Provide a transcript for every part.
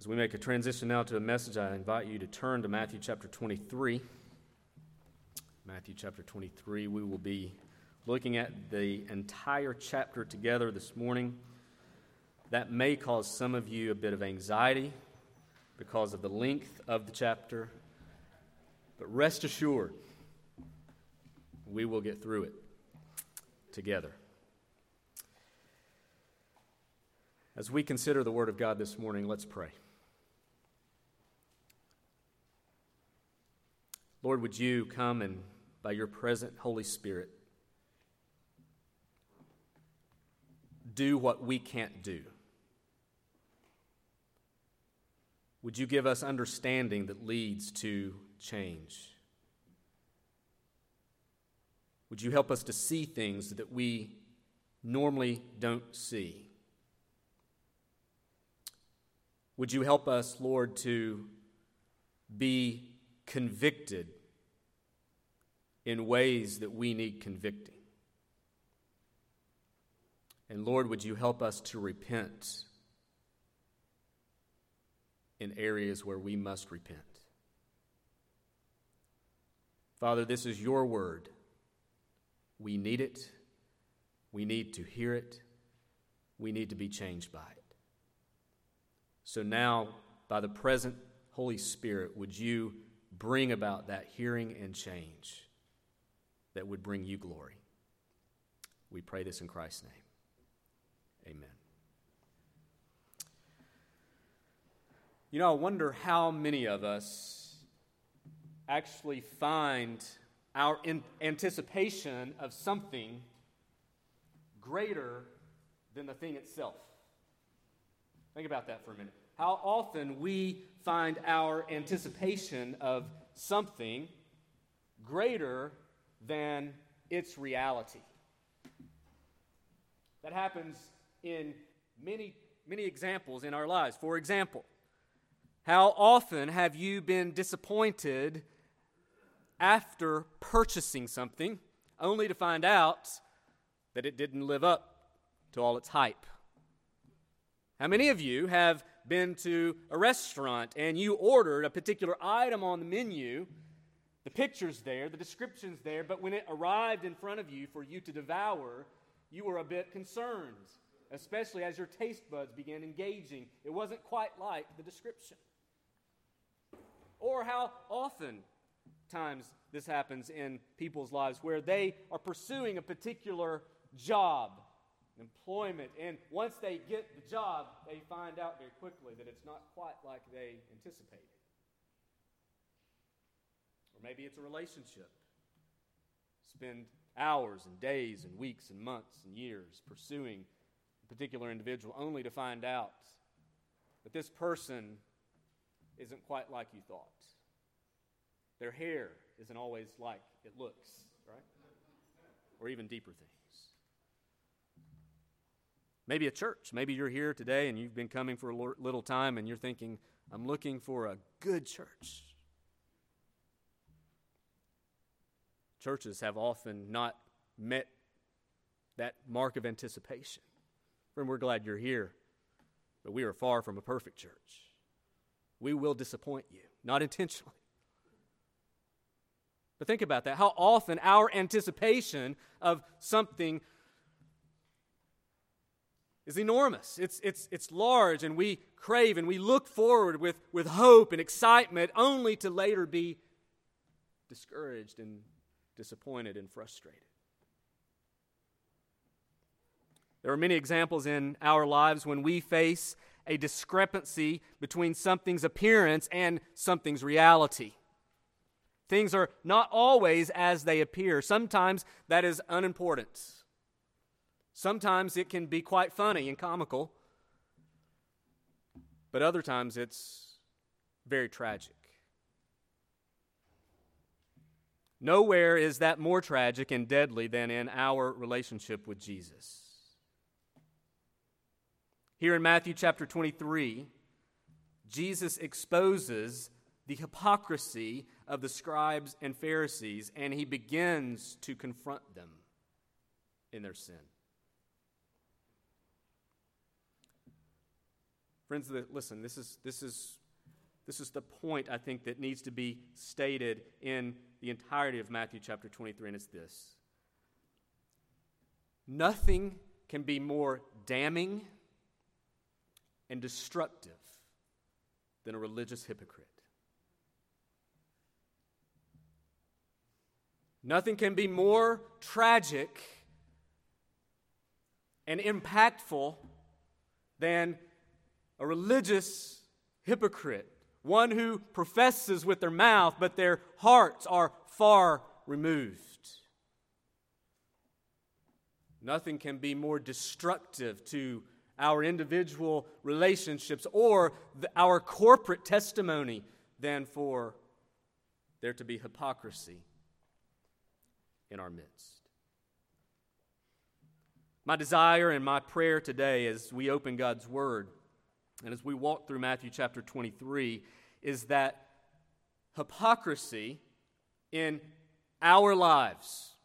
As we make a transition now to a message, I invite you to turn to Matthew chapter 23. Matthew chapter 23, we will be looking at the entire chapter together this morning. That may cause some of you a bit of anxiety because of the length of the chapter, but rest assured, we will get through it together. As we consider the Word of God this morning, let's pray. Lord, would you come and, by your present Holy Spirit, do what we can't do. Would you give us understanding that leads to change? Would you help us to see things that we normally don't see? Would you help us, Lord, to be convicted in ways that we need convicting? And Lord, would you help us to repent in areas where we must repent? Father, this is your word. We need it. We need to hear it. We need to be changed by it. So now, by the present Holy Spirit, would you bring about that hearing and change that would bring you glory? We pray this in Christ's name. Amen. You know, I wonder how many of us actually find our anticipation of something greater than the thing itself. Think about that for a minute. How often we find our anticipation of something greater than its reality. That happens in many examples in our lives. For example, how often have you been disappointed after purchasing something, only to find out that it didn't live up to all its hype? How many of you have been to a restaurant and you ordered a particular item on the menu, the picture's there, the description's there, but when it arrived in front of you for you to devour, you were a bit concerned, especially as your taste buds began engaging. It wasn't quite like the description. Or how often times this happens in people's lives where they are pursuing a particular job, employment, and once they get the job, they find out very quickly that it's not quite like they anticipated. Or maybe it's a relationship. Spend hours and days and weeks and months and years pursuing a particular individual only to find out that this person isn't quite like you thought. Their hair isn't always like it looks, right? Or even deeper things. Maybe a church. Maybe you're here today and you've been coming for a little time and you're thinking, I'm looking for a good church. Churches have often not met that mark of anticipation. Friend, we're glad you're here, but we are far from a perfect church. We will disappoint you, not intentionally. But think about that, how often our anticipation of something is enormous. It's large, and we crave and we look forward with hope and excitement only to later be discouraged and disappointed and frustrated. There are many examples in our lives when we face a discrepancy between something's appearance and something's reality. Things are not always as they appear. Sometimes that is unimportant. Sometimes it can be quite funny and comical. But other times it's very tragic. Nowhere is that more tragic and deadly than in our relationship with Jesus. Here in Matthew chapter 23, Jesus exposes the hypocrisy of the scribes and Pharisees, and he begins to confront them in their sin. Friends, listen, this is the point, I think, that needs to be stated in the entirety of Matthew chapter 23, and it's this. Nothing can be more damning and destructive than a religious hypocrite. Nothing can be more tragic and impactful than a religious hypocrite, one who professes with their mouth, but their hearts are far removed. Nothing can be more destructive to our individual relationships or our corporate testimony than for there to be hypocrisy in our midst. My desire and my prayer today as we open God's Word and as we walk through Matthew chapter 23 is that hypocrisy in our lives,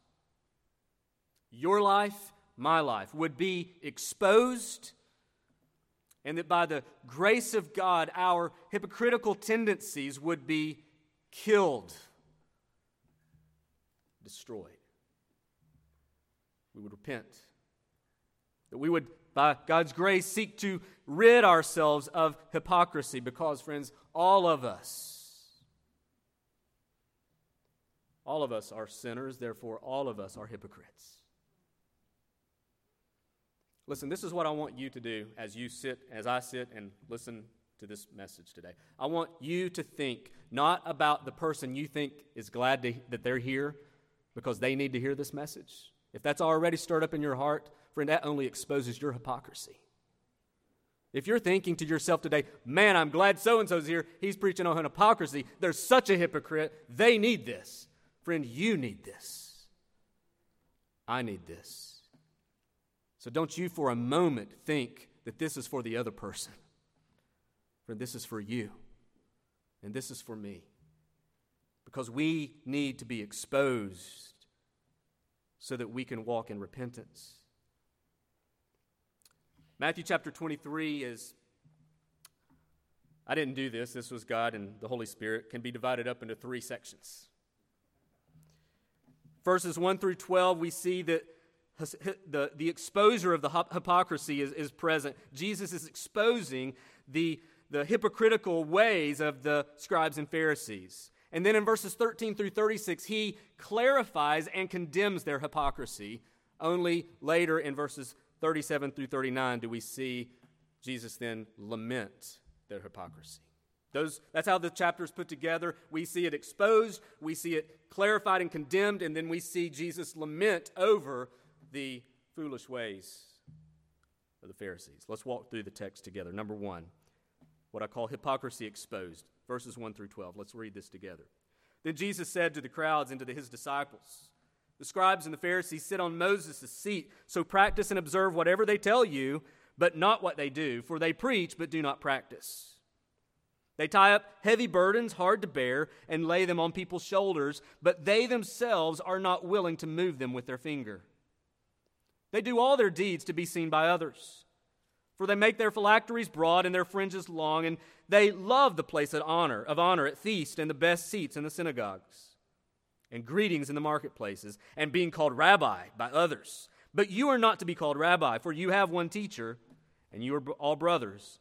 your life, my life, would be exposed, and that by the grace of God, our hypocritical tendencies would be killed, destroyed. We would repent. That we would, by God's grace, seek to rid ourselves of hypocrisy because, friends, all of us are sinners, therefore all of us are hypocrites. Listen, this is what I want you to do as I sit and listen to this message today. I want you to think not about the person you think is glad that they're here because they need to hear this message. If that's already stirred up in your heart, friend, that only exposes your hypocrisy. If you're thinking to yourself today, man, I'm glad so-and-so's here, he's preaching on hypocrisy, they're such a hypocrite, they need this. Friend, you need this. I need this. So don't you for a moment think that this is for the other person. Friend, this is for you, and this is for me, because we need to be exposed so that we can walk in repentance. Matthew chapter 23 is, I didn't do this, this was God and the Holy Spirit, can be divided up into three sections. Verses 1 through 12, we see that the exposure of the hypocrisy is present. Jesus is exposing the hypocritical ways of the scribes and Pharisees. And then in verses 13 through 36, he clarifies and condemns their hypocrisy. Only later in verses 37 through 39 do we see Jesus then lament their hypocrisy. That's how the chapter is put together. We see it exposed, we see it clarified and condemned, and then we see Jesus lament over the foolish ways of the Pharisees. Let's walk through the text together. Number one, what I call hypocrisy exposed, verses 1 through 12. Let's read this together. Then Jesus said to the crowds and to his disciples, "The scribes and the Pharisees sit on Moses' seat, so practice and observe whatever they tell you, but not what they do, for they preach but do not practice. They tie up heavy burdens hard to bear and lay them on people's shoulders, but they themselves are not willing to move them with their finger. They do all their deeds to be seen by others, for they make their phylacteries broad and their fringes long, and they love the place of honor at feast and the best seats in the synagogues, and greetings in the marketplaces, and being called rabbi by others. But you are not to be called rabbi, for you have one teacher, and you are all brothers.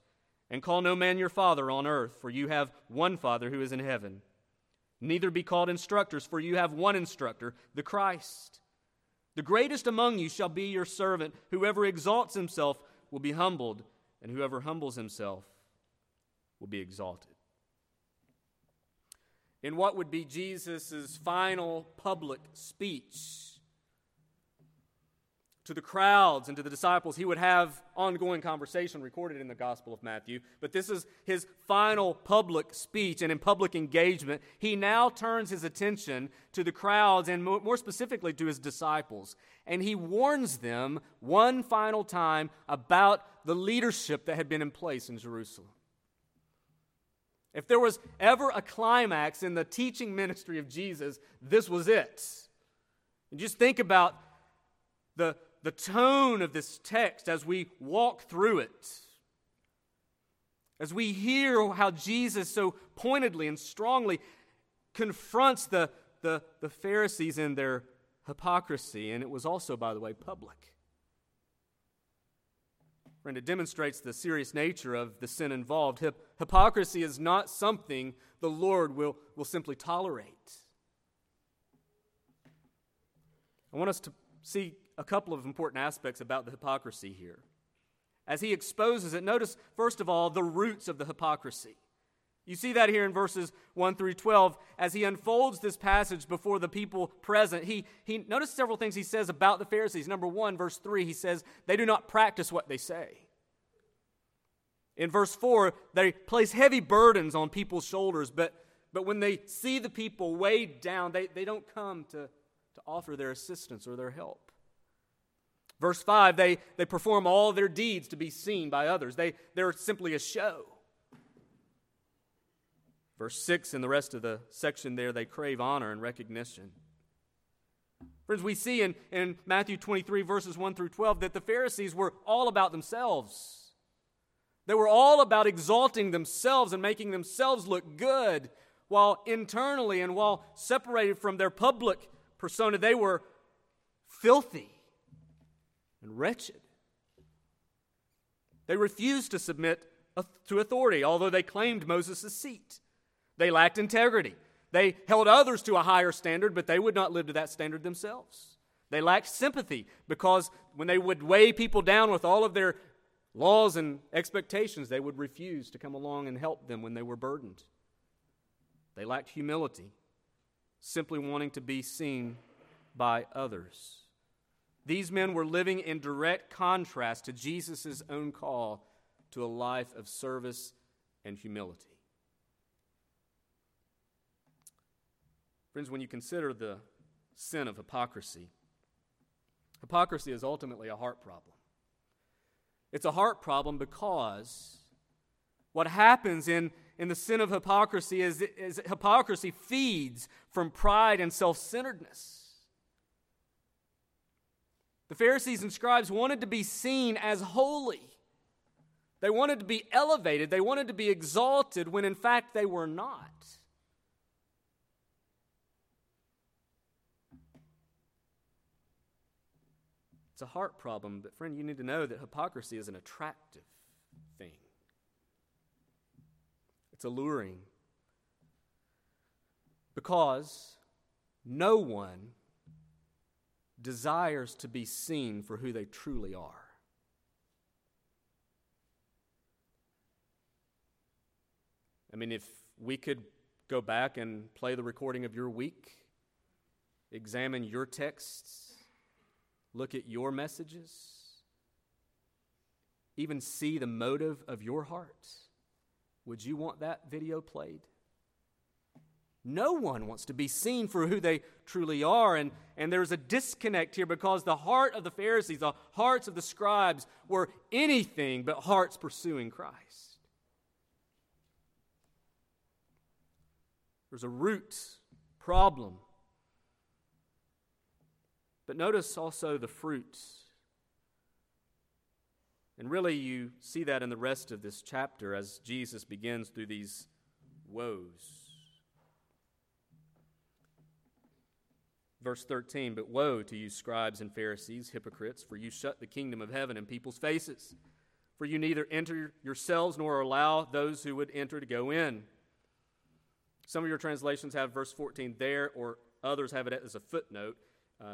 And call no man your father on earth, for you have one Father who is in heaven. Neither be called instructors, for you have one instructor, the Christ. The greatest among you shall be your servant. Whoever exalts himself will be humbled, and whoever humbles himself will be exalted." In what would be Jesus' final public speech to the crowds and to the disciples, he would have ongoing conversation recorded in the Gospel of Matthew, but this is his final public speech, and in public engagement, he now turns his attention to the crowds and more specifically to his disciples, and he warns them one final time about the leadership that had been in place in Jerusalem. If there was ever a climax in the teaching ministry of Jesus, this was it. And just think about the tone of this text as we walk through it. As we hear how Jesus so pointedly and strongly confronts the Pharisees in their hypocrisy, and it was also, by the way, public. And it demonstrates the serious nature of the sin involved. Hypocrisy is not something the Lord will simply tolerate. I want us to see a couple of important aspects about the hypocrisy here. As he exposes it, notice, first of all, the roots of the hypocrisy. You see that here in verses 1 through 12. As he unfolds this passage before the people present, he notice several things he says about the Pharisees. Number 1, verse 3, he says, they do not practice what they say. In verse 4, they place heavy burdens on people's shoulders, but when they see the people weighed down, they don't come to offer their assistance or their help. Verse 5, they perform all their deeds to be seen by others. They're simply a show. Verse 6 and the rest of the section there, they crave honor and recognition. Friends, we see in Matthew 23, verses 1 through 12, that the Pharisees were all about themselves. They were all about exalting themselves and making themselves look good, while internally and while separated from their public persona, they were filthy and wretched. They refused to submit to authority, although they claimed Moses' seat. They lacked integrity. They held others to a higher standard, but they would not live to that standard themselves. They lacked sympathy because when they would weigh people down with all of their laws and expectations, they would refuse to come along and help them when they were burdened. They lacked humility, simply wanting to be seen by others. These men were living in direct contrast to Jesus' own call to a life of service and humility. Friends, when you consider the sin of hypocrisy, hypocrisy is ultimately a heart problem. It's a heart problem because what happens in the sin of hypocrisy is hypocrisy feeds from pride and self-centeredness. The Pharisees and scribes wanted to be seen as holy. They wanted to be elevated. They wanted to be exalted when in fact they were not. It's a heart problem, but friend, you need to know that hypocrisy is an attractive thing. It's alluring because no one desires to be seen for who they truly are. I mean, if we could go back and play the recording of your week, examine your texts, look at your messages, even see the motive of your heart. Would you want that video played? No one wants to be seen for who they truly are, and there's a disconnect here because the heart of the Pharisees, the hearts of the scribes were anything but hearts pursuing Christ. There's a root problem. But notice also the fruits. And really you see that in the rest of this chapter as Jesus begins through these woes. Verse 13, but woe to you scribes and Pharisees, hypocrites, for you shut the kingdom of heaven in people's faces. For you neither enter yourselves nor allow those who would enter to go in. Some of your translations have verse 14 there, or others have it as a footnote.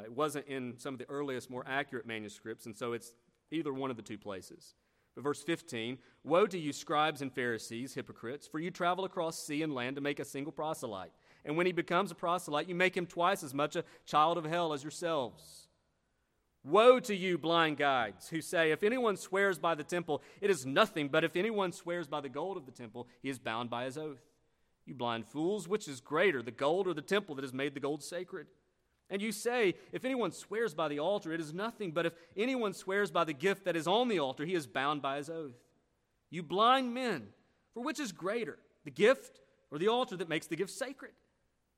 It wasn't in some of the earliest, more accurate manuscripts, and so it's either one of the two places. But verse 15, woe to you scribes and Pharisees, hypocrites, for you travel across sea and land to make a single proselyte. And when he becomes a proselyte, you make him twice as much a child of hell as yourselves. Woe to you blind guides who say, if anyone swears by the temple, it is nothing, but if anyone swears by the gold of the temple, he is bound by his oath. You blind fools, which is greater, the gold or the temple that has made the gold sacred? And you say, if anyone swears by the altar, it is nothing, but if anyone swears by the gift that is on the altar, he is bound by his oath. You blind men, for which is greater, the gift or the altar that makes the gift sacred?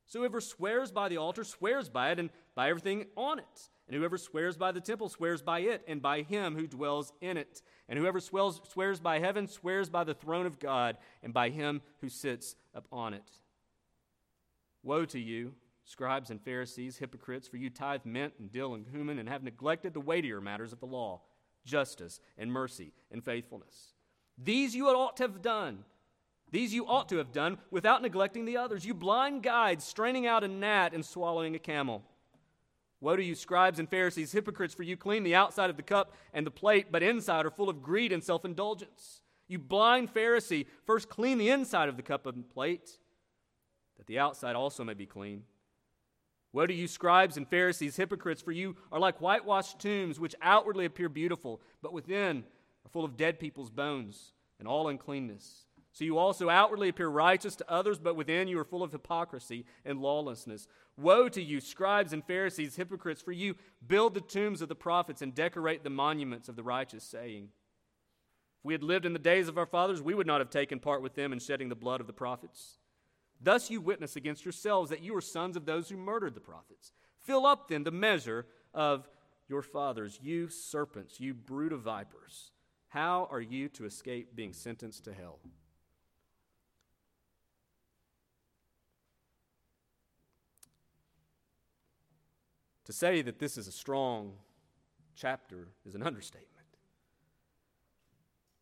So whoever swears by the altar swears by it and by everything on it. And whoever swears by the temple swears by it and by him who dwells in it. And whoever swears by heaven swears by the throne of God and by him who sits upon it. Woe to you, scribes and Pharisees, hypocrites, for you tithe mint and dill and cumin and have neglected the weightier matters of the law, justice and mercy and faithfulness. These you ought to have done. These you ought to have done without neglecting the others. You blind guides, straining out a gnat and swallowing a camel. Woe to you, scribes and Pharisees, hypocrites, for you clean the outside of the cup and the plate, but inside are full of greed and self-indulgence. You blind Pharisee, first clean the inside of the cup and plate, that the outside also may be clean. Woe to you, scribes and Pharisees, hypocrites, for you are like whitewashed tombs, which outwardly appear beautiful, but within are full of dead people's bones and all uncleanness. So you also outwardly appear righteous to others, but within you are full of hypocrisy and lawlessness. Woe to you, scribes and Pharisees, hypocrites, for you build the tombs of the prophets and decorate the monuments of the righteous, saying, if we had lived in the days of our fathers, we would not have taken part with them in shedding the blood of the prophets. Thus you witness against yourselves that you are sons of those who murdered the prophets. Fill up, then, the measure of your fathers, you serpents, you brood of vipers. How are you to escape being sentenced to hell? To say that this is a strong chapter is an understatement.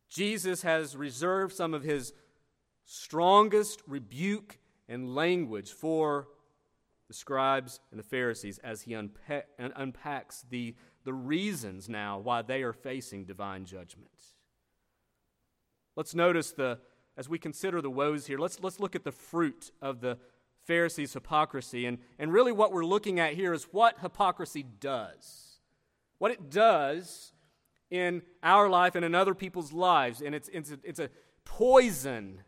Jesus has reserved some of his strongest rebuke and language for the scribes and the Pharisees as he unpacks the reasons now why they are facing divine judgment. Let's notice as we consider the woes here, let's look at the fruit of the Pharisees' hypocrisy, and really what we're looking at here is what hypocrisy does. What it does in our life and in other people's lives, and it's a poison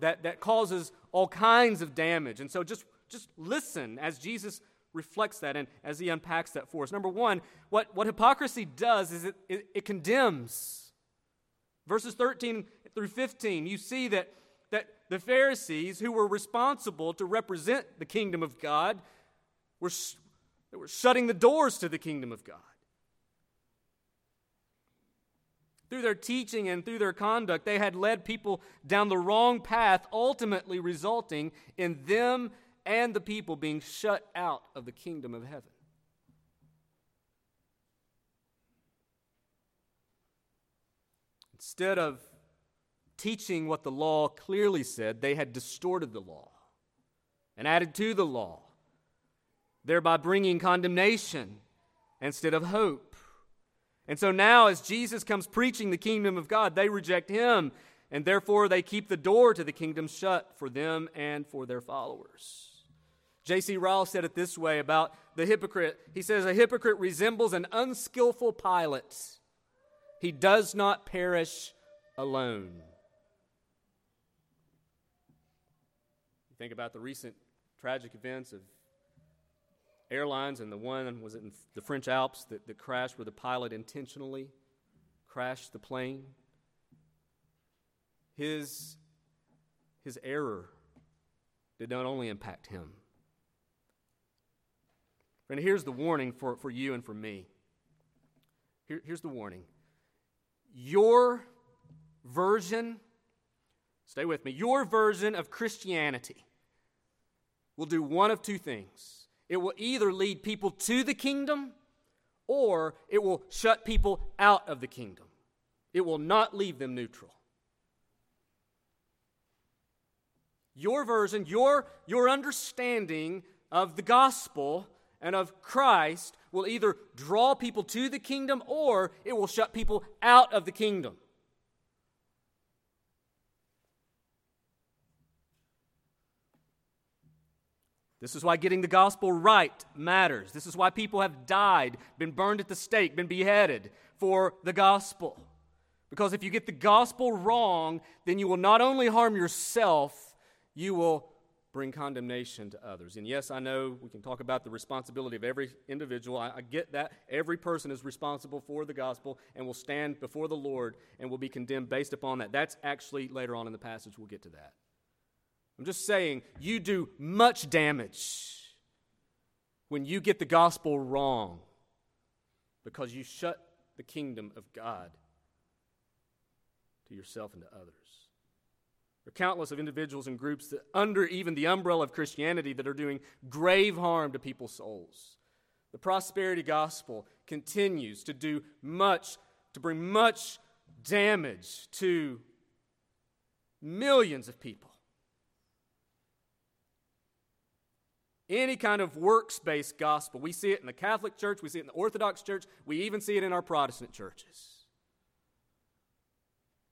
that causes all kinds of damage. And so just listen as Jesus reflects that and as he unpacks that for us. Number one, what hypocrisy does is it condemns. Verses 13 through 15, you see that the Pharisees, who were responsible to represent the kingdom of God, were shutting the doors to the kingdom of God. Through their teaching and through their conduct, they had led people down the wrong path, ultimately resulting in them and the people being shut out of the kingdom of heaven. Instead of teaching what the law clearly said, they had distorted the law and added to the law, thereby bringing condemnation instead of hope. And so now, as Jesus comes preaching the kingdom of God, they reject him, and therefore they keep the door to the kingdom shut for them and for their followers. J.C. Ryle said it this way about the hypocrite. He says, a hypocrite resembles an unskillful pilot. He does not perish alone. Think about the recent tragic events of airlines, and the one was in the French Alps that crashed where the pilot intentionally crashed the plane. His error did not only impact him. And here's the warning for you and for me. Here's the warning. Your version, stay with me, your version of Christianity will do one of two things. It will either lead people to the kingdom, or it will shut people out of the kingdom. It will not leave them neutral. Your version, your understanding of the gospel and of Christ will either draw people to the kingdom, or it will shut people out of the kingdom. This is why getting the gospel right matters. This is why people have died, been burned at the stake, been beheaded for the gospel. Because if you get the gospel wrong, then you will not only harm yourself, you will bring condemnation to others. And yes, I know we can talk about the responsibility of every individual. I get that. Every person is responsible for the gospel and will stand before the Lord and will be condemned based upon that. That's actually later on in the passage. We'll get to that. I'm just saying, you do much damage when you get the gospel wrong because you shut the kingdom of God to yourself and to others. There are countless of individuals and groups that under even the umbrella of Christianity that are doing grave harm to people's souls. The prosperity gospel continues to do much, to bring much damage to millions of people. Any kind of works-based gospel, we see it in the Catholic Church, we see it in the Orthodox Church, we even see it in our Protestant churches.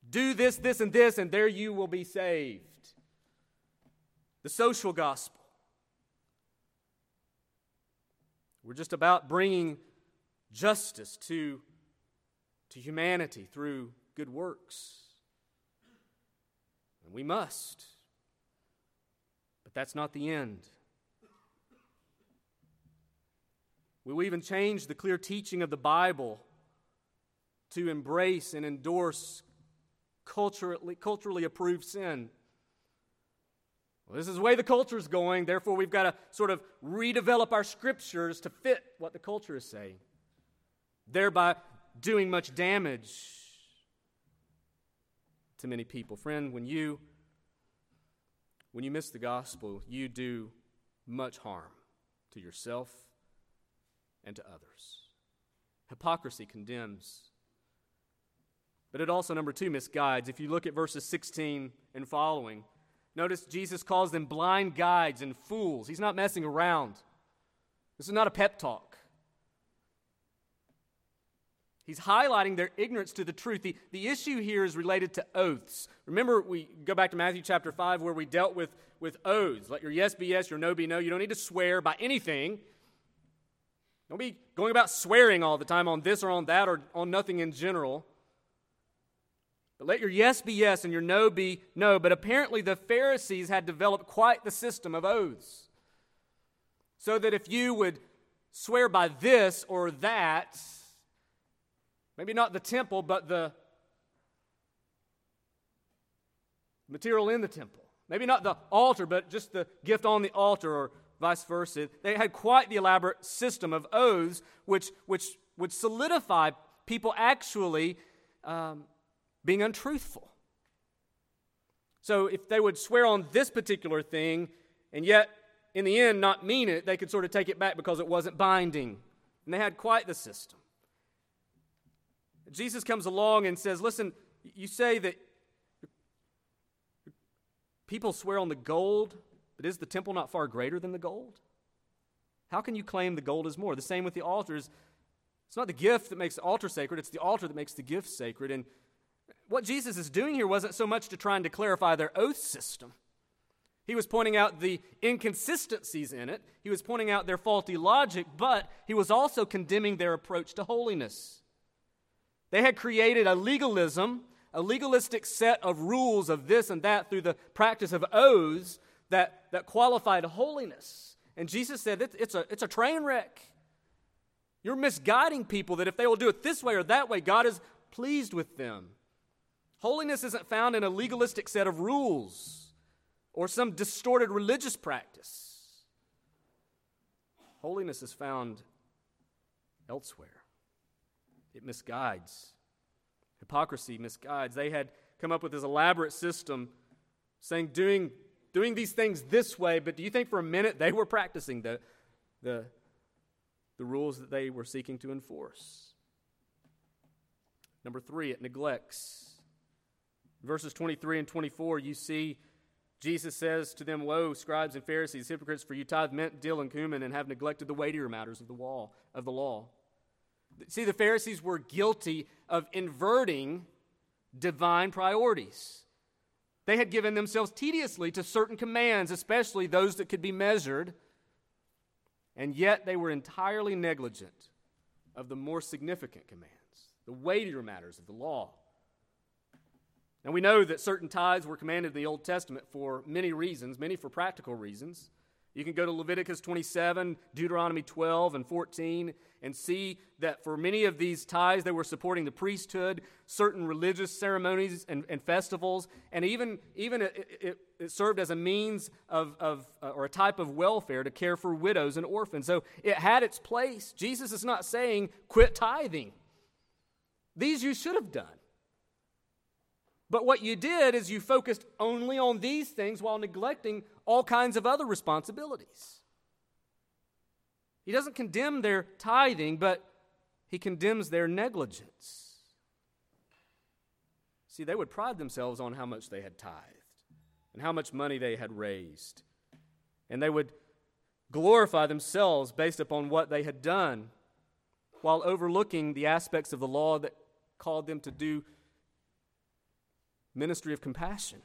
Do this, this, and this, and there you will be saved. The social gospel. We're just about bringing justice to humanity through good works. And we must. But that's not the end. We will even change the clear teaching of the Bible to embrace and endorse culturally approved sin. Well, this is the way the culture is going, therefore we've got to sort of redevelop our scriptures to fit what the culture is saying, thereby doing much damage to many people. Friend, when you miss the gospel, you do much harm to yourself and to others. Hypocrisy condemns. But it also, number two, misguides. If you look at verses 16 and following, notice Jesus calls them blind guides and fools. He's not messing around. This is not a pep talk. He's highlighting their ignorance to the truth. The issue here is related to oaths. Remember, we go back to Matthew chapter 5 where we dealt with oaths. Let your yes be yes, your no be no. You don't need to swear by anything. Don't be going about swearing all the time on this or on that or on nothing in general. But let your yes be yes and your no be no. But apparently the Pharisees had developed quite the system of oaths. So that if you would swear by this or that, maybe not the temple, but the material in the temple. Maybe not the altar, but just the gift on the altar or vice versa. They had quite the elaborate system of oaths which would solidify people actually being untruthful. So if they would swear on this particular thing and yet in the end not mean it, they could sort of take it back because it wasn't binding. And they had quite the system. Jesus comes along and says, listen, you say that people swear on the gold, but is the temple not far greater than the gold? How can you claim the gold is more? The same with the altars. It's not the gift that makes the altar sacred, it's the altar that makes the gift sacred. And what Jesus is doing here wasn't so much to trying to clarify their oath system. He was pointing out the inconsistencies in it. He was pointing out their faulty logic, but he was also condemning their approach to holiness. They had created a legalism, a legalistic set of rules of this and that through the practice of oaths that qualified holiness. And Jesus said, it's a train wreck. You're misguiding people that if they will do it this way or that way, God is pleased with them. Holiness isn't found in a legalistic set of rules or some distorted religious practice. Holiness is found elsewhere. It misguides. Hypocrisy misguides. They had come up with this elaborate system saying doing these things this way, but do you think for a minute they were practicing the rules that they were seeking to enforce? Number three, it neglects. Verses 23 and 24, you see Jesus says to them, "Woe, scribes and Pharisees, hypocrites, for you tithe mint, dill, and cumin, and have neglected the weightier matters of the law." See, the Pharisees were guilty of inverting divine priorities. They had given themselves tediously to certain commands, especially those that could be measured, and yet they were entirely negligent of the more significant commands, the weightier matters of the law. And we know that certain tithes were commanded in the Old Testament for many reasons, many for practical reasons. You can go to Leviticus 27, Deuteronomy 12 and 14, and see that for many of these ties, they were supporting the priesthood, certain religious ceremonies and festivals, and even it served as a means or a type of welfare to care for widows and orphans. So it had its place. Jesus is not saying, quit tithing. These you should have done. But what you did is you focused only on these things while neglecting all kinds of other responsibilities. He doesn't condemn their tithing, but he condemns their negligence. See, they would pride themselves on how much they had tithed and how much money they had raised. And they would glorify themselves based upon what they had done while overlooking the aspects of the law that called them to do ministry of compassion.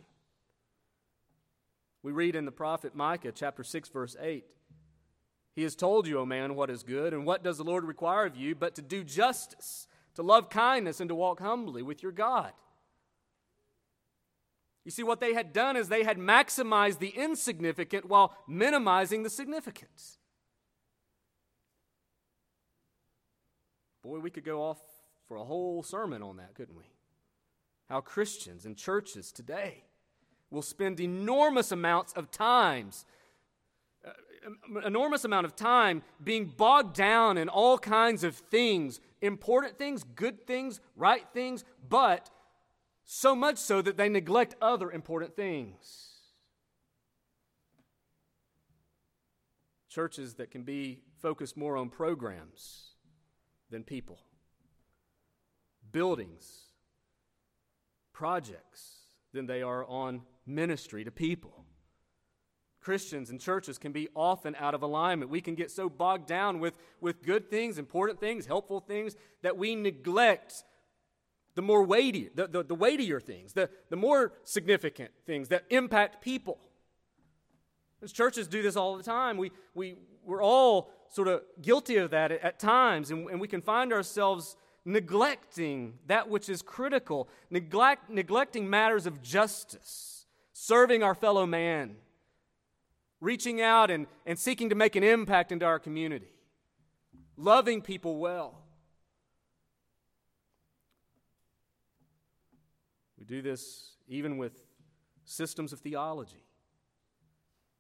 We read in the prophet Micah, chapter 6, verse 8, "He has told you, O man, what is good, and what does the Lord require of you, but to do justice, to love kindness, and to walk humbly with your God." You see, what they had done is they had maximized the insignificant while minimizing the significance. Boy, we could go off for a whole sermon on that, couldn't we? How Christians and churches today will spend enormous amount of time being bogged down in all kinds of things, important things, good things, right things, but so much so that they neglect other important things. Churches that can be focused more on programs than people. Buildings, projects, than they are on ministry to people. Christians and churches can be often out of alignment. We can get so bogged down with good things, important things, helpful things, that we neglect the more weighty, the weightier things, the more significant things that impact people. As churches do this all the time. We're all sort of guilty of that at times, and we can find ourselves neglecting that which is critical, neglecting matters of justice, serving our fellow man, reaching out and seeking to make an impact into our community, loving people well. We do this even with systems of theology.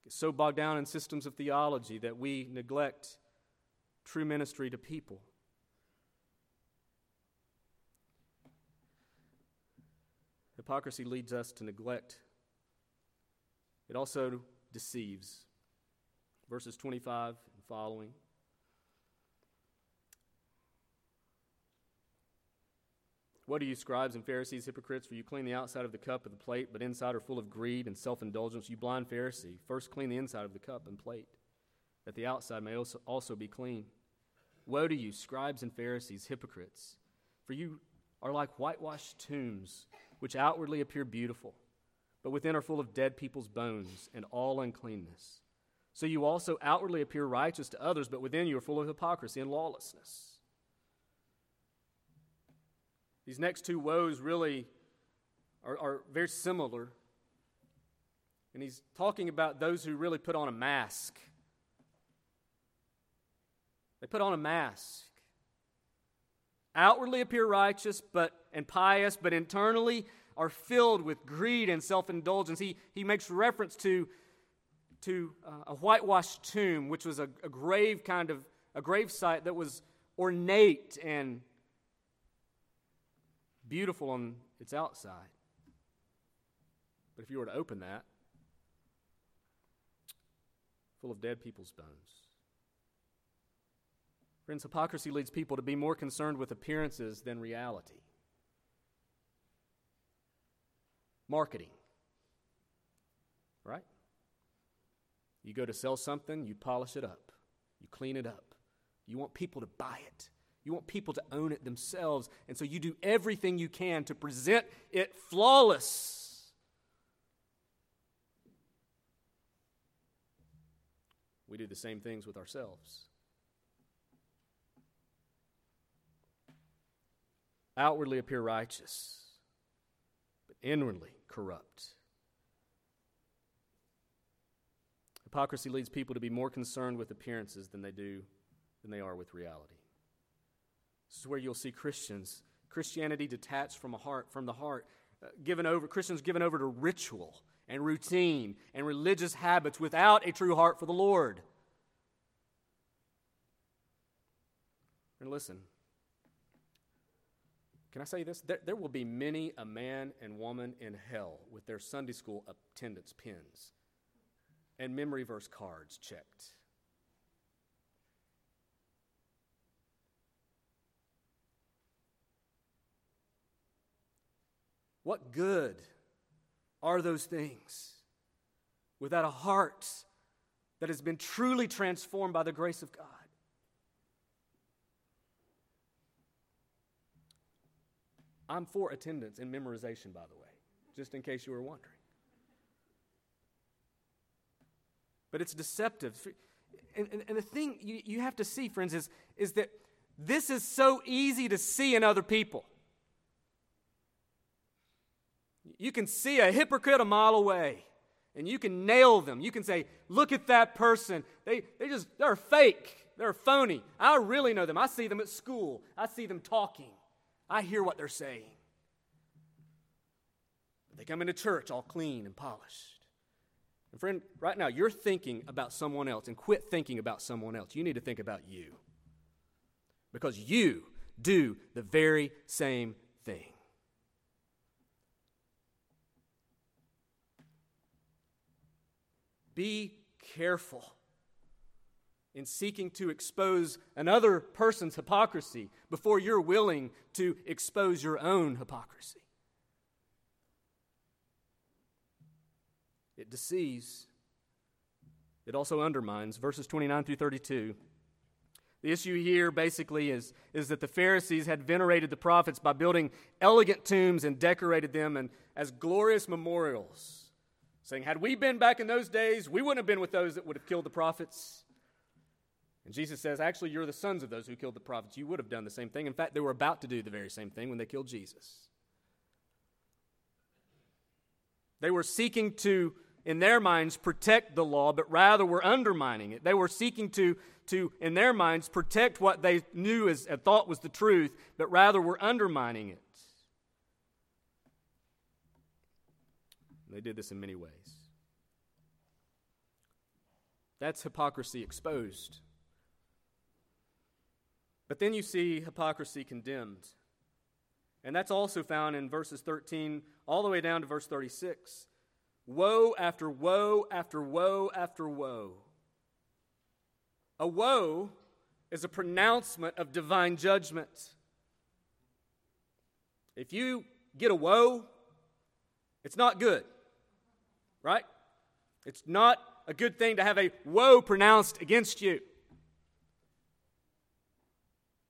Get so bogged down in systems of theology that we neglect true ministry to people. Hypocrisy leads us to neglect. It also deceives. Verses 25 and following. "What are you, scribes and Pharisees, hypocrites? For you clean the outside of the cup and the plate, but inside are full of greed and self-indulgence. You blind Pharisee, first clean the inside of the cup and plate, that the outside may also be clean. Woe to you, scribes and Pharisees, hypocrites! For you are like whitewashed tombs, which outwardly appear beautiful, but within are full of dead people's bones and all uncleanness. So you also outwardly appear righteous to others, but within you are full of hypocrisy and lawlessness." These next two woes really are very similar. And he's talking about those who really put on a mask. They put on a mask. Outwardly appear righteous and pious, but internally are filled with greed and self-indulgence. He makes reference to a whitewashed tomb, which was a grave kind of a gravesite that was ornate and beautiful on its outside. But if you were to open that, full of dead people's bones. Friends, hypocrisy leads people to be more concerned with appearances than reality. Marketing, right? You go to sell something, you polish it up. You clean it up. You want people to buy it. You want people to own it themselves. And so you do everything you can to present it flawless. We do the same things with ourselves. Outwardly appear righteous, but inwardly corrupt. Hypocrisy leads people to be more concerned with appearances than they are with reality. This is where you'll see Christianity detached from the heart, Christians given over to ritual and routine and religious habits without a true heart for the Lord. And listen, can I say this? There will be many a man and woman in hell with their Sunday school attendance pins and memory verse cards checked. What good are those things without a heart that has been truly transformed by the grace of God? I'm for attendance and memorization, by the way, just in case you were wondering. But it's deceptive. And the thing you have to see, friends, is that this is so easy to see in other people. You can see a hypocrite a mile away, and you can nail them. You can say, look at that person. They're fake. They're phony. I really know them. I see them at school. I see them talking. I hear what they're saying. But they come into church all clean and polished. And friend, right now you're thinking about someone else, and quit thinking about someone else. You need to think about you, because you do the very same thing. Be careful in seeking to expose another person's hypocrisy before you're willing to expose your own hypocrisy. It deceives. It also undermines. Verses 29 through 32. The issue here basically is that the Pharisees had venerated the prophets by building elegant tombs and decorated them and as glorious memorials, saying, had we been back in those days, we wouldn't have been with those that would have killed the prophets. And Jesus says, actually, you're the sons of those who killed the prophets. You would have done the same thing. In fact, they were about to do the very same thing when they killed Jesus. They were seeking to, in their minds, protect the law, but rather were undermining it. They were seeking to in their minds, protect what they knew and thought was the truth, but rather were undermining it. They did this in many ways. That's hypocrisy exposed. But then you see hypocrisy condemned. And that's also found in verses 13 all the way down to verse 36. Woe after woe after woe after woe. A woe is a pronouncement of divine judgment. If you get a woe, it's not good. Right? It's not a good thing to have a woe pronounced against you,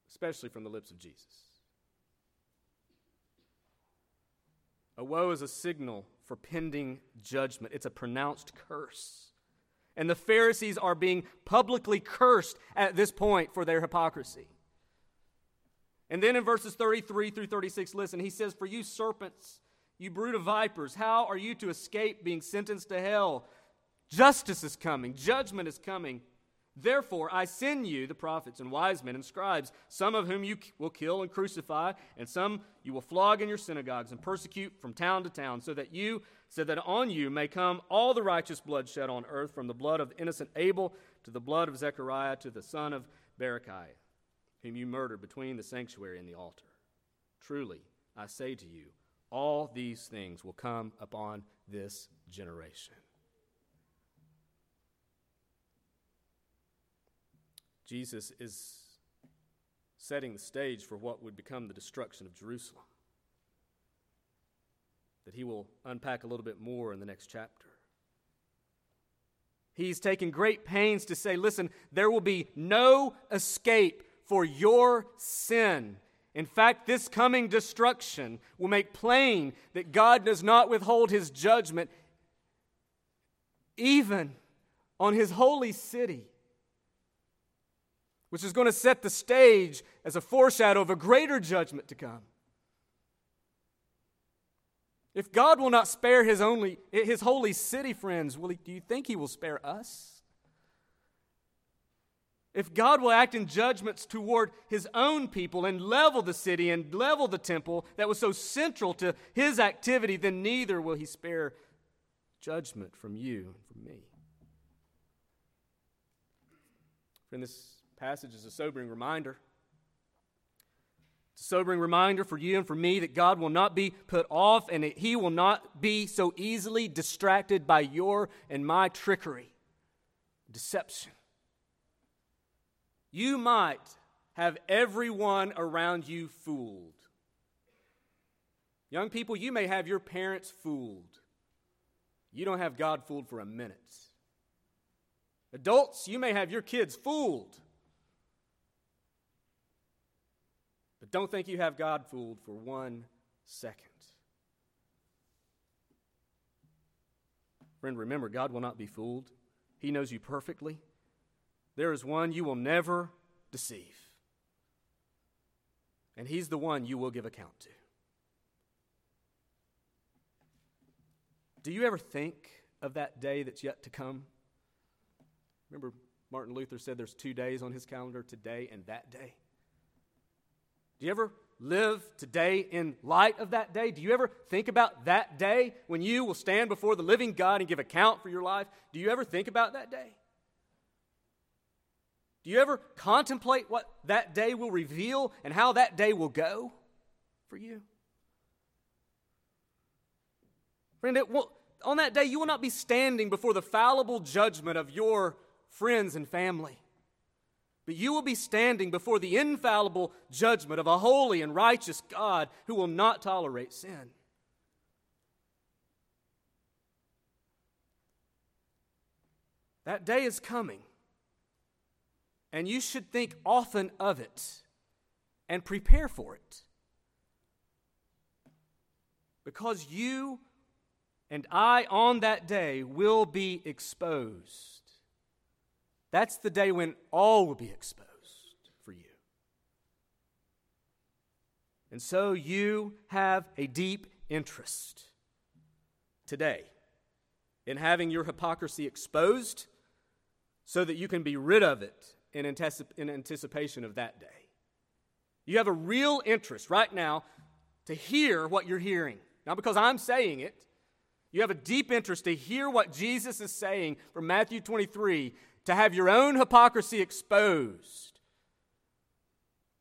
especially from the lips of Jesus. A woe is a signal for pending judgment. It's a pronounced curse. And the Pharisees are being publicly cursed at this point for their hypocrisy. And then in verses 33 through 36, listen, he says, for you serpents, you brood of vipers, how are you to escape being sentenced to hell? Justice is coming. Judgment is coming. Therefore, I send you the prophets and wise men and scribes, some of whom you will kill and crucify, and some you will flog in your synagogues and persecute from town to town, so that on you may come all the righteous blood shed on earth, from the blood of innocent Abel to the blood of Zechariah to the son of Berechiah, whom you murdered between the sanctuary and the altar. Truly, I say to you, all these things will come upon this generation. Jesus is setting the stage for what would become the destruction of Jerusalem, that he will unpack a little bit more in the next chapter. He's taken great pains to say, listen, there will be no escape for your sin. In fact, this coming destruction will make plain that God does not withhold his judgment even on his holy city, which is going to set the stage as a foreshadow of a greater judgment to come. If God will not spare his holy city, friends, do you think he will spare us? If God will act in judgments toward his own people and level the city and level the temple that was so central to his activity, then neither will he spare judgment from you and from me. Friend, this passage is a sobering reminder. It's a sobering reminder for you and for me that God will not be put off and that he will not be so easily distracted by your and my trickery, deception. You might have everyone around you fooled. Young people, you may have your parents fooled. You don't have God fooled for a minute. Adults, you may have your kids fooled. But don't think you have God fooled for 1 second. Friend, remember, God will not be fooled. He knows you perfectly. There is one you will never deceive. And he's the one you will give account to. Do you ever think of that day that's yet to come? Remember, Martin Luther said there's 2 days on his calendar, today and that day. Do you ever live today in light of that day? Do you ever think about that day when you will stand before the living God and give account for your life? Do you ever think about that day? Do you ever contemplate what that day will reveal and how that day will go for you? Friend, on that day, you will not be standing before the fallible judgment of your friends and family, but you will be standing before the infallible judgment of a holy and righteous God who will not tolerate sin. That day is coming. And you should think often of it and prepare for it. Because you and I on that day will be exposed. That's the day when all will be exposed for you. And so you have a deep interest today in having your hypocrisy exposed so that you can be rid of it in anticipation of that day. You have a real interest right now to hear what you're hearing. Not because I'm saying it. You have a deep interest to hear what Jesus is saying from Matthew 23, to have your own hypocrisy exposed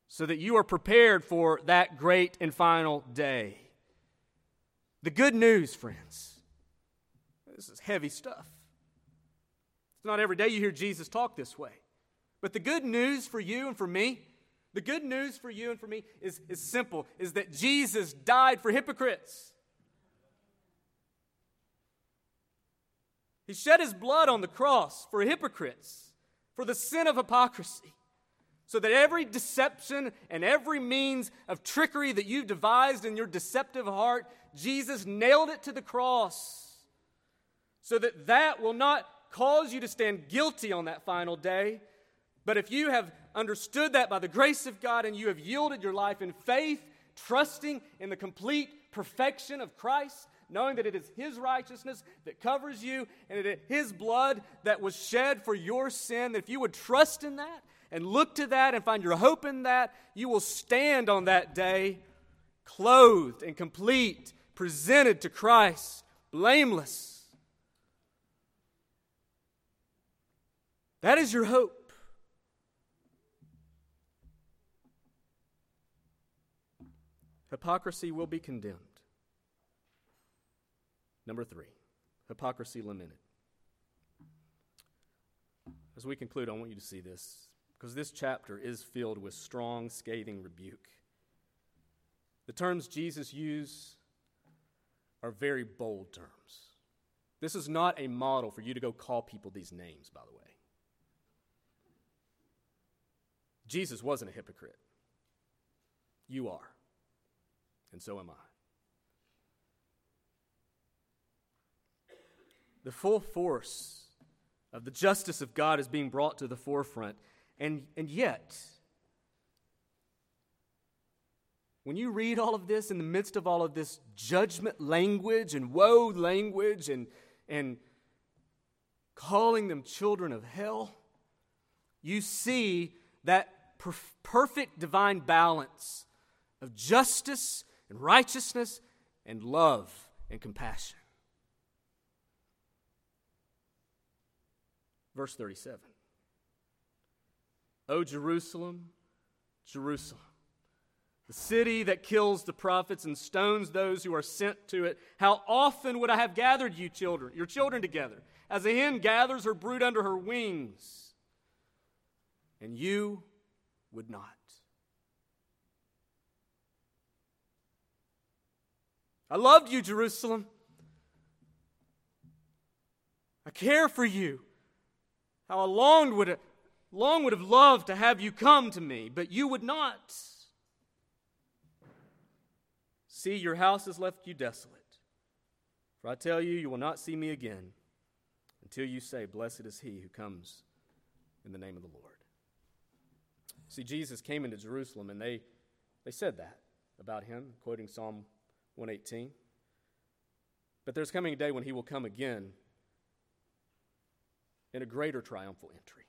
so that you are prepared for that great and final day. The good news, friends, this is heavy stuff. It's not every day you hear Jesus talk this way. But the good news for you and for me, the good news for you and for me is simple, is that Jesus died for hypocrites. He shed his blood on the cross for hypocrites, for the sin of hypocrisy, so that every deception and every means of trickery that you've devised in your deceptive heart, Jesus nailed it to the cross, so that that will not cause you to stand guilty on that final day. But if you have understood that by the grace of God and you have yielded your life in faith, trusting in the complete perfection of Christ, knowing that it is his righteousness that covers you and it is his blood that was shed for your sin, that if you would trust in that and look to that and find your hope in that, you will stand on that day clothed and complete, presented to Christ, blameless. That is your hope. Hypocrisy will be condemned. Number 3, hypocrisy lamented. As we conclude, I want you to see this, because this chapter is filled with strong, scathing rebuke. The terms Jesus used are very bold terms. This is not a model for you to go call people these names, by the way. Jesus wasn't a hypocrite. You are. And so am I. The full force of the justice of God is being brought to the forefront. And yet, when you read all of this, in the midst of all of this judgment language and woe language and calling them children of hell, you see that perfect divine balance of justice and righteousness and love and compassion. Verse 37. O Jerusalem, Jerusalem, the city that kills the prophets and stones those who are sent to it, how often would I have gathered you children, your children together, as a hen gathers her brood under her wings, and you would not. I loved you, Jerusalem. I care for you. How I long would have loved to have you come to me, but you would not. See, your house has left you desolate. For I tell you, you will not see me again until you say, blessed is he who comes in the name of the Lord. See, Jesus came into Jerusalem, and they said that about him, quoting Psalm 118. But there's coming a day when he will come again in a greater triumphal entry.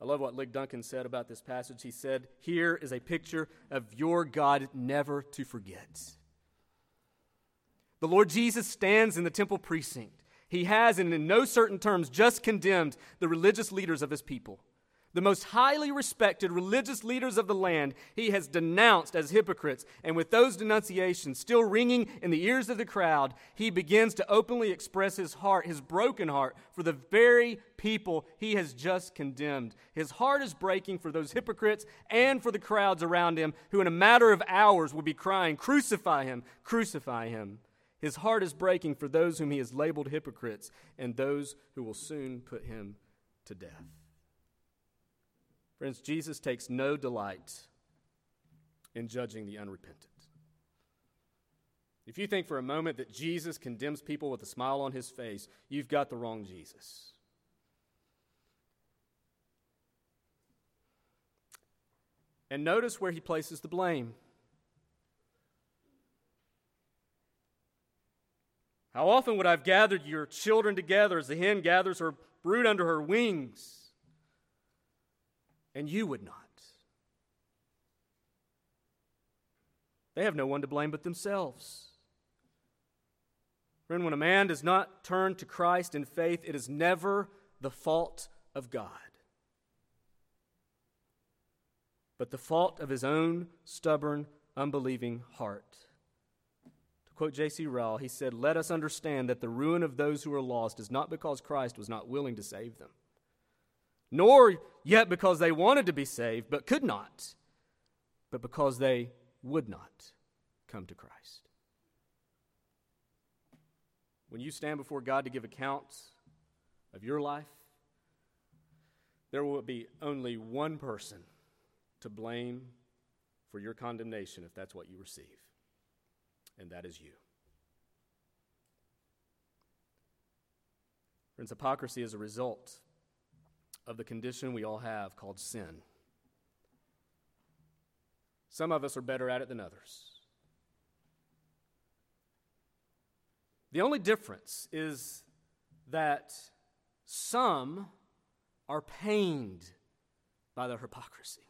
I love what Lick Duncan said about this passage. He said, here is a picture of your God never to forget. The Lord Jesus stands in the temple precinct. He has, and in no certain terms, just condemned the religious leaders of his people. The most highly respected religious leaders of the land he has denounced as hypocrites. And with those denunciations still ringing in the ears of the crowd, he begins to openly express his heart, his broken heart, for the very people he has just condemned. His heart is breaking for those hypocrites and for the crowds around him, who in a matter of hours will be crying, crucify him, crucify him. His heart is breaking for those whom he has labeled hypocrites and those who will soon put him to death. Friends, Jesus takes no delight in judging the unrepentant. If you think for a moment that Jesus condemns people with a smile on his face, you've got the wrong Jesus. And notice where he places the blame. How often would I have gathered your children together as the hen gathers her brood under her wings? And you would not. They have no one to blame but themselves. Friend, when a man does not turn to Christ in faith, it is never the fault of God, but the fault of his own stubborn, unbelieving heart. To quote J.C. Ryle, he said, let us understand that the ruin of those who are lost is not because Christ was not willing to save them, nor yet because they wanted to be saved but could not, but because they would not come to Christ. When you stand before God to give account of your life, there will be only one person to blame for your condemnation if that's what you receive, and that is you. Friends, hypocrisy is a result of the condition we all have called sin. Some of us are better at it than others. The only difference is that some are pained by their hypocrisy,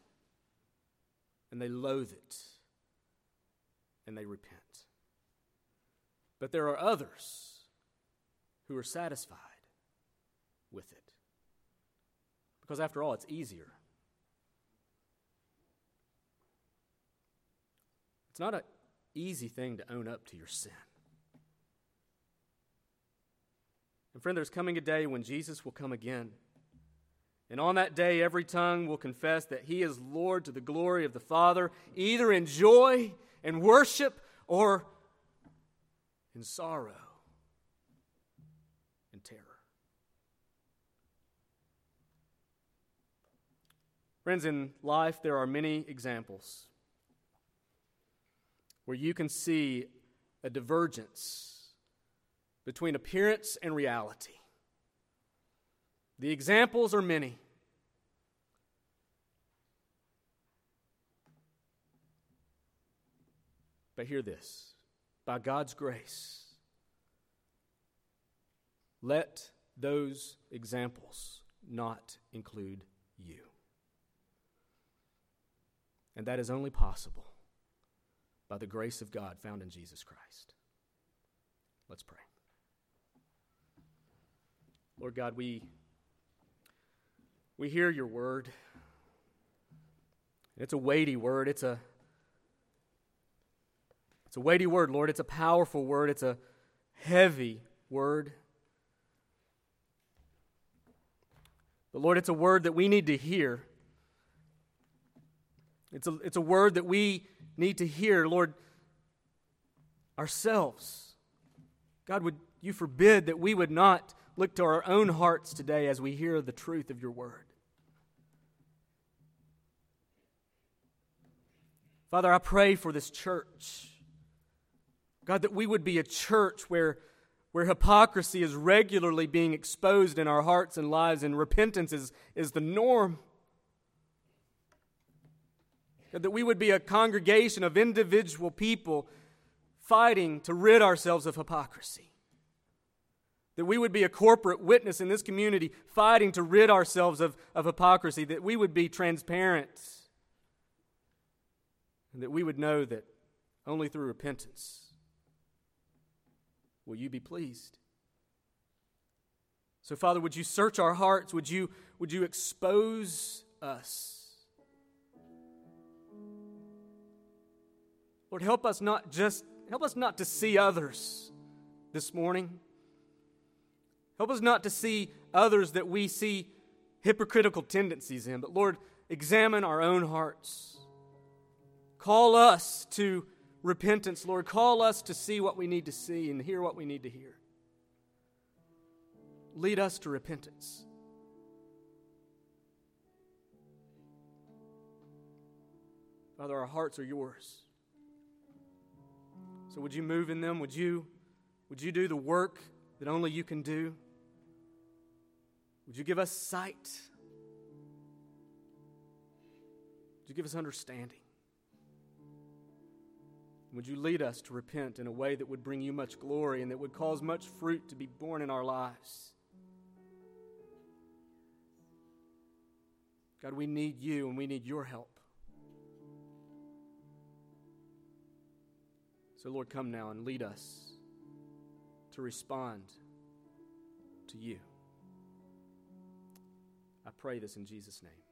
and they loathe it, and they repent. But there are others who are satisfied with it. Because after all, it's easier. It's not an easy thing to own up to your sin. And friend, there's coming a day when Jesus will come again. And on that day, every tongue will confess that he is Lord to the glory of the Father, either in joy and worship or in sorrow and terror. Friends, in life, there are many examples where you can see a divergence between appearance and reality. The examples are many. But hear this: by God's grace, let those examples not include you. And that is only possible by the grace of God found in Jesus Christ. Let's pray. Lord God, we hear your word. It's a weighty word. It's a weighty word, Lord. It's a powerful word. It's a heavy word. But Lord, it's a word that we need to hear. It's a word that we need to hear, Lord, ourselves. God, would you forbid that we would not look to our own hearts today as we hear the truth of your word. Father, I pray for this church. God, that we would be a church where hypocrisy is regularly being exposed in our hearts and lives, and repentance is the norm. God, that we would be a congregation of individual people fighting to rid ourselves of hypocrisy. That we would be a corporate witness in this community fighting to rid ourselves of hypocrisy. That we would be transparent. And that we would know that only through repentance will you be pleased. So, Father, would you search our hearts? Would you expose us? Lord, help us not to see others this morning. Help us not to see others that we see hypocritical tendencies in. But Lord, examine our own hearts. Call us to repentance, Lord. Call us to see what we need to see and hear what we need to hear. Lead us to repentance. Father, our hearts are yours. So would you move in them? Would you do the work that only you can do? Would you give us sight? Would you give us understanding? Would you lead us to repent in a way that would bring you much glory and that would cause much fruit to be born in our lives? God, we need you and we need your help. So, Lord, come now and lead us to respond to you. I pray this in Jesus' name.